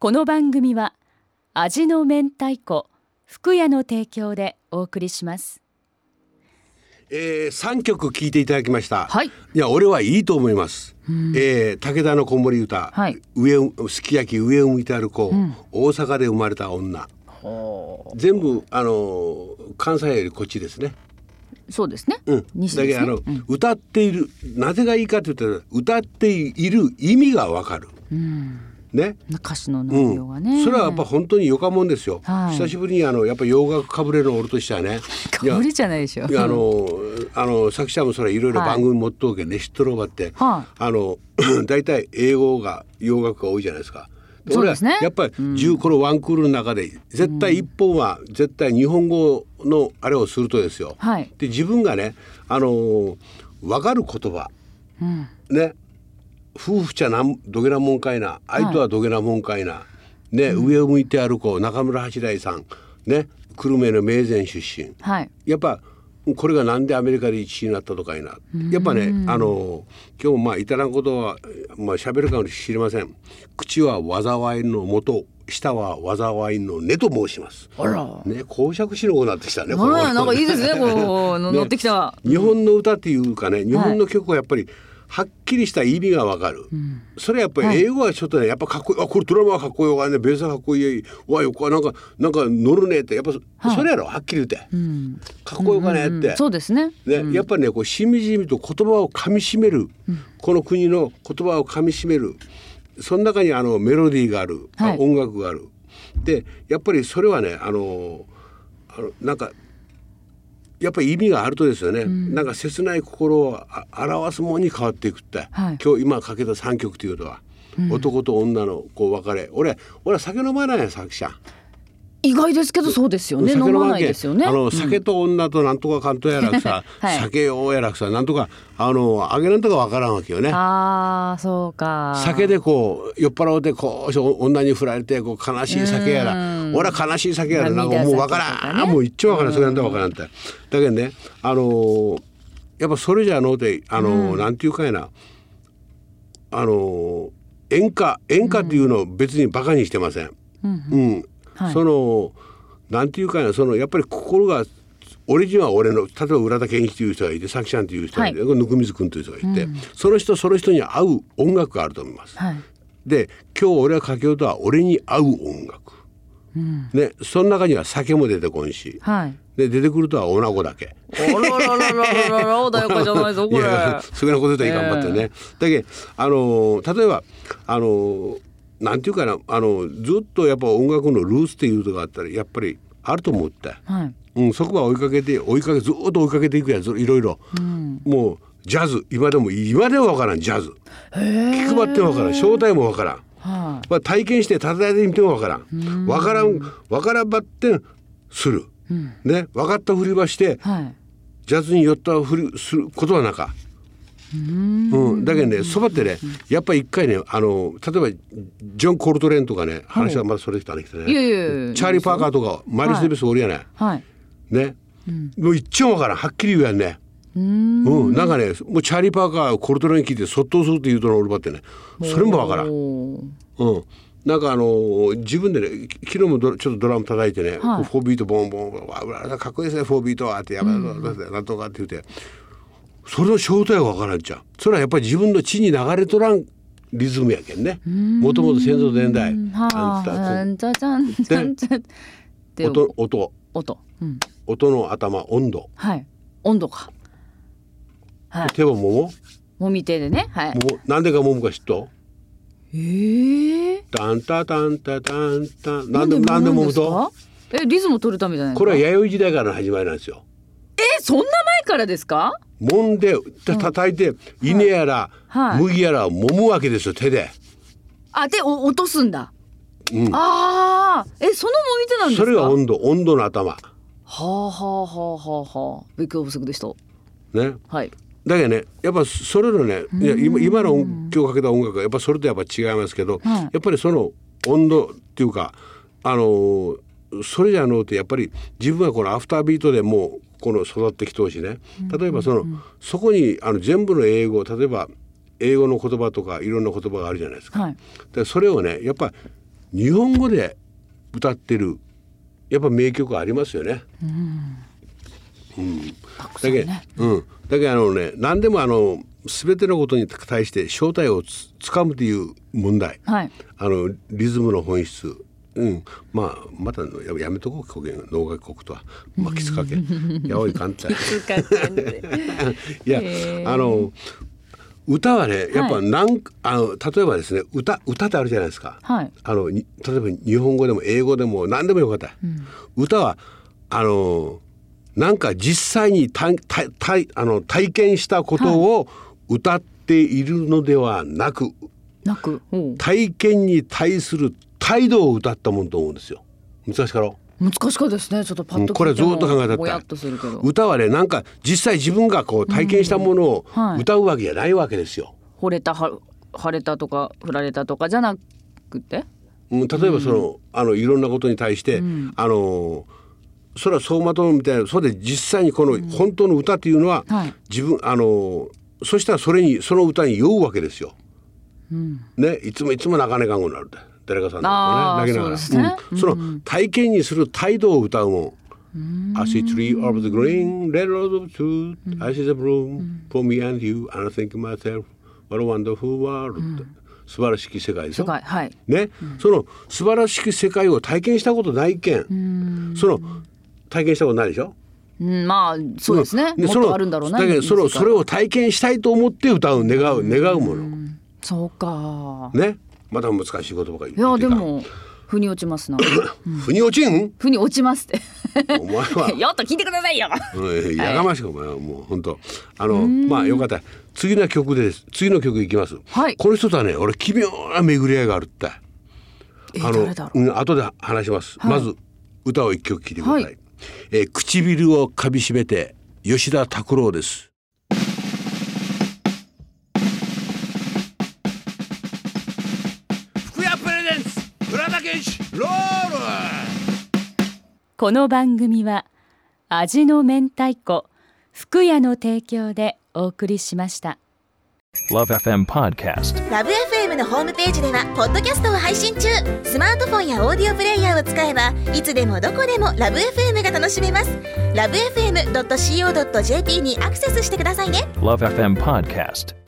この番組は味の明太子福屋の提供でお送りします。3曲聴いていただきました、はい、いや俺はいいと思います、武田の子守唄、はい、すき焼き上を向いて歩こう、うん、大阪で生まれた女、全部関西よりこっちですね。そうですね、うん、西ですね。だけど歌っている、なぜがいいかというと歌っている意味がわかる、うんね、歌詞の内容がね、うん、それはやっぱ本当によかもんですよ、はい、久しぶりにやっぱ洋楽かぶれる俺としてはねかぶれじゃないでしょ作者もそれいろいろ番組持っとうけ、ね、知っとろうばって、はい、大体英語が洋楽が多いじゃないですか。俺はやっぱり10このワンクールの中で絶対1本は絶対日本語のあれをするとですよ、はい、で自分がね分かる言葉、うん、ね夫婦ちゃなんどげなもんかいな、愛とはどげなもんかいな、はいねうん、上を向いて歩こう中村八大さん、ね、久留米の名前出身、はい、やっぱこれがなんでアメリカで1位になったとかいな、やっぱね今日まあ至らんことはまあ喋るかもしれません。口は災いのもと、舌は災いの根と申します。あら、ね、公爵士の子になってきたね。これなんかいいですねこの乗ってきた、ね、日本の歌っていうかね、日本の曲はやっぱりはっきりした意味がわかる、うん、それやっぱり英語はちょっとねやっぱかっこいい、あこれドラマはかっこいいわね、ベースはかっこいいわよ、なんか乗るねってやっぱ それやろ、はっきり言って、うん、かっこよかねって、うんうん、そうですね、うん、やっぱりねこうしみじみと言葉をかみしめる、うん、この国の言葉をかみしめる、その中にメロディーがある、はい、音楽がある。でやっぱりそれはねなんかやっぱり意味があるとですよね、うん、なんか切ない心を表すものに変わっていくって、はい、今日今かけた3曲というのは、うん、男と女のこう別れ、俺は酒飲まないやん作者、意外ですけどそうですよね、飲まないですよね。酒と女となんとかかんとやらくさ、はい、酒をやらくさなんとか揚げなんとかわからんわけよね。あーそうか、酒でこう酔っ払うてこう女に振られてこう悲しい酒やら、俺は悲しい酒やらなんかもうわからん、ね、もう一丁わからん、それなんとかわからんって。だけどねやっぱそれじゃのうてなんていうかいな演歌っていうのを別にバカにしてません、うん、うんはい、なんていうかなやっぱり心が俺には俺の例えば浦田健一という人がいて、咲ちゃんという人がいて、温水君という人がいて、うん、その人に合う音楽があると思います、はい、で今日俺がかけようとは俺に合う音楽、うんね、その中には酒も出てこんし、はい、で出てくるとは女子だけあら穏やかじゃないぞこれそんなこと言ったら頑張ってね、だけど例えばなんていうかなずっとやっぱ音楽のルーツっていうとこがあったらやっぱりあると思って、はいうん、そこはずっと追いかけていくやついろいろ、うん、もうジャズ今でも分からん、ジャズ聞くばっても分からん、正体も分からん、はあまあ、体験して叩いてみても分からん、分からんばってする、うんね、分かったふりはして、はい、ジャズに寄ったふりすることはなかうん、だけどねそばってねやっぱり一回ね例えばジョン・コルトレーンとかね、話はまだそれできたね、はい、チャーリー・パーカーとかマイルス・デビスおるやない、はいねうん、もう一丁わからん、はっきり言うやんねうん、なんかねもうチャーリー・パーカーコルトレーン聞いてそっとするって言うとのおるばってね、それもわからん、うん、なんか自分でね昨日もちょっとドラム叩いてね、はい、4ビートボンボンわかっこいいですね4ビートはってやばいなんとかって言ってそれの正体がわからんじゃん。それはやっぱり自分の血に流れとらんリズムやけんね。もともと先祖伝来。音、うん、音の頭温度。はい。温度か。はい、手は桃。もみ手でね。はい。もなんでか桃か知っと。タンタタンタタンタン。なんで桃と。リズム取るためじゃないですか。これは弥生時代からの始まりなんですよ。そんな前からですか。もんで叩いて、うん、稲やら、はい、麦やら揉むわけですよ手で。あ手を落とすんだ。うん、ああその揉み手なんですか。それが温度の頭。はあはあはあはあ。勉強不足でした。ね。はい。だけどねやっぱそれのねいや今の今日かけた音楽がやっぱそれとやっぱ違いますけど、うん、やっぱりその温度っていうかそれじゃのうてやっぱり自分はこのアフタービートでもうこの育ってきてほしいね。例えばそこに全部の英語例えば英語の言葉とかいろんな言葉があるじゃないですか。はい、だからそれをねやっぱ日本語で歌ってるやっぱ名曲ありますよね。だけど何でも全てのことに対して正体をつかむという問題、はい、リズムの本質、またやめとこうこげん能楽国とは巻きつかけやおいかんっていや歌はねやっぱ例えばですね歌ってあるじゃないですか、はい、例えば日本語でも英語でも何でもよかった、歌はなんか実際に体験したことを歌っているのではなく、体験に対する態度を歌ったもんと思うんですよ。難しかですね。ちょっとパッとこれずっと考えたった歌はねなんか実際自分がこう体験したものを歌うわけじゃないわけですよ。惚れたとか振られたとかじゃなくて、例えばいろんなことに対して、それは相馬灯みたいな、それで実際にこの本当の歌っていうのは、自分そしたらその歌に酔うわけですよ、ね、いつも泣かねかんごになるって誰かさんのね、泣きながらその体験にする態度を歌うもん。I see tree of the green, red rose of truth. I see the bloom for me and you, and I think myself, what a wonderful world. 素晴らしき世界ですよ。ね、その素晴らしき世界を体験したことないけん、その体験したことないでしょ。まあそうですね。もっとあるんだろうな。だけどそれを体験したいと思って歌う願うもの。そうか。ね。また難しい言葉が言ってた。いやでも腑に落ちますな。腑に落ちん？腑に落ちますって。お前はよっと聞いてくださいよ。やがましくお前はもう本当まあよかった。次の曲です。次の曲いきます。はい。この人とはね俺奇妙な巡り合いがあるって。誰だろう。後で話します。まず歌を一曲聴いてください。唇をかみしめて吉田拓郎です。この番組は味の明太子福屋の提供でお送りしました。 LOVE FM Podcast LOVE FM のホームページではポッドキャストを配信中。スマートフォンやオーディオプレイヤーを使えばいつでもどこでも LOVE FM が楽しめます。 LOVEFM.co.jp にアクセスしてくださいね。 LOVE FM Podcast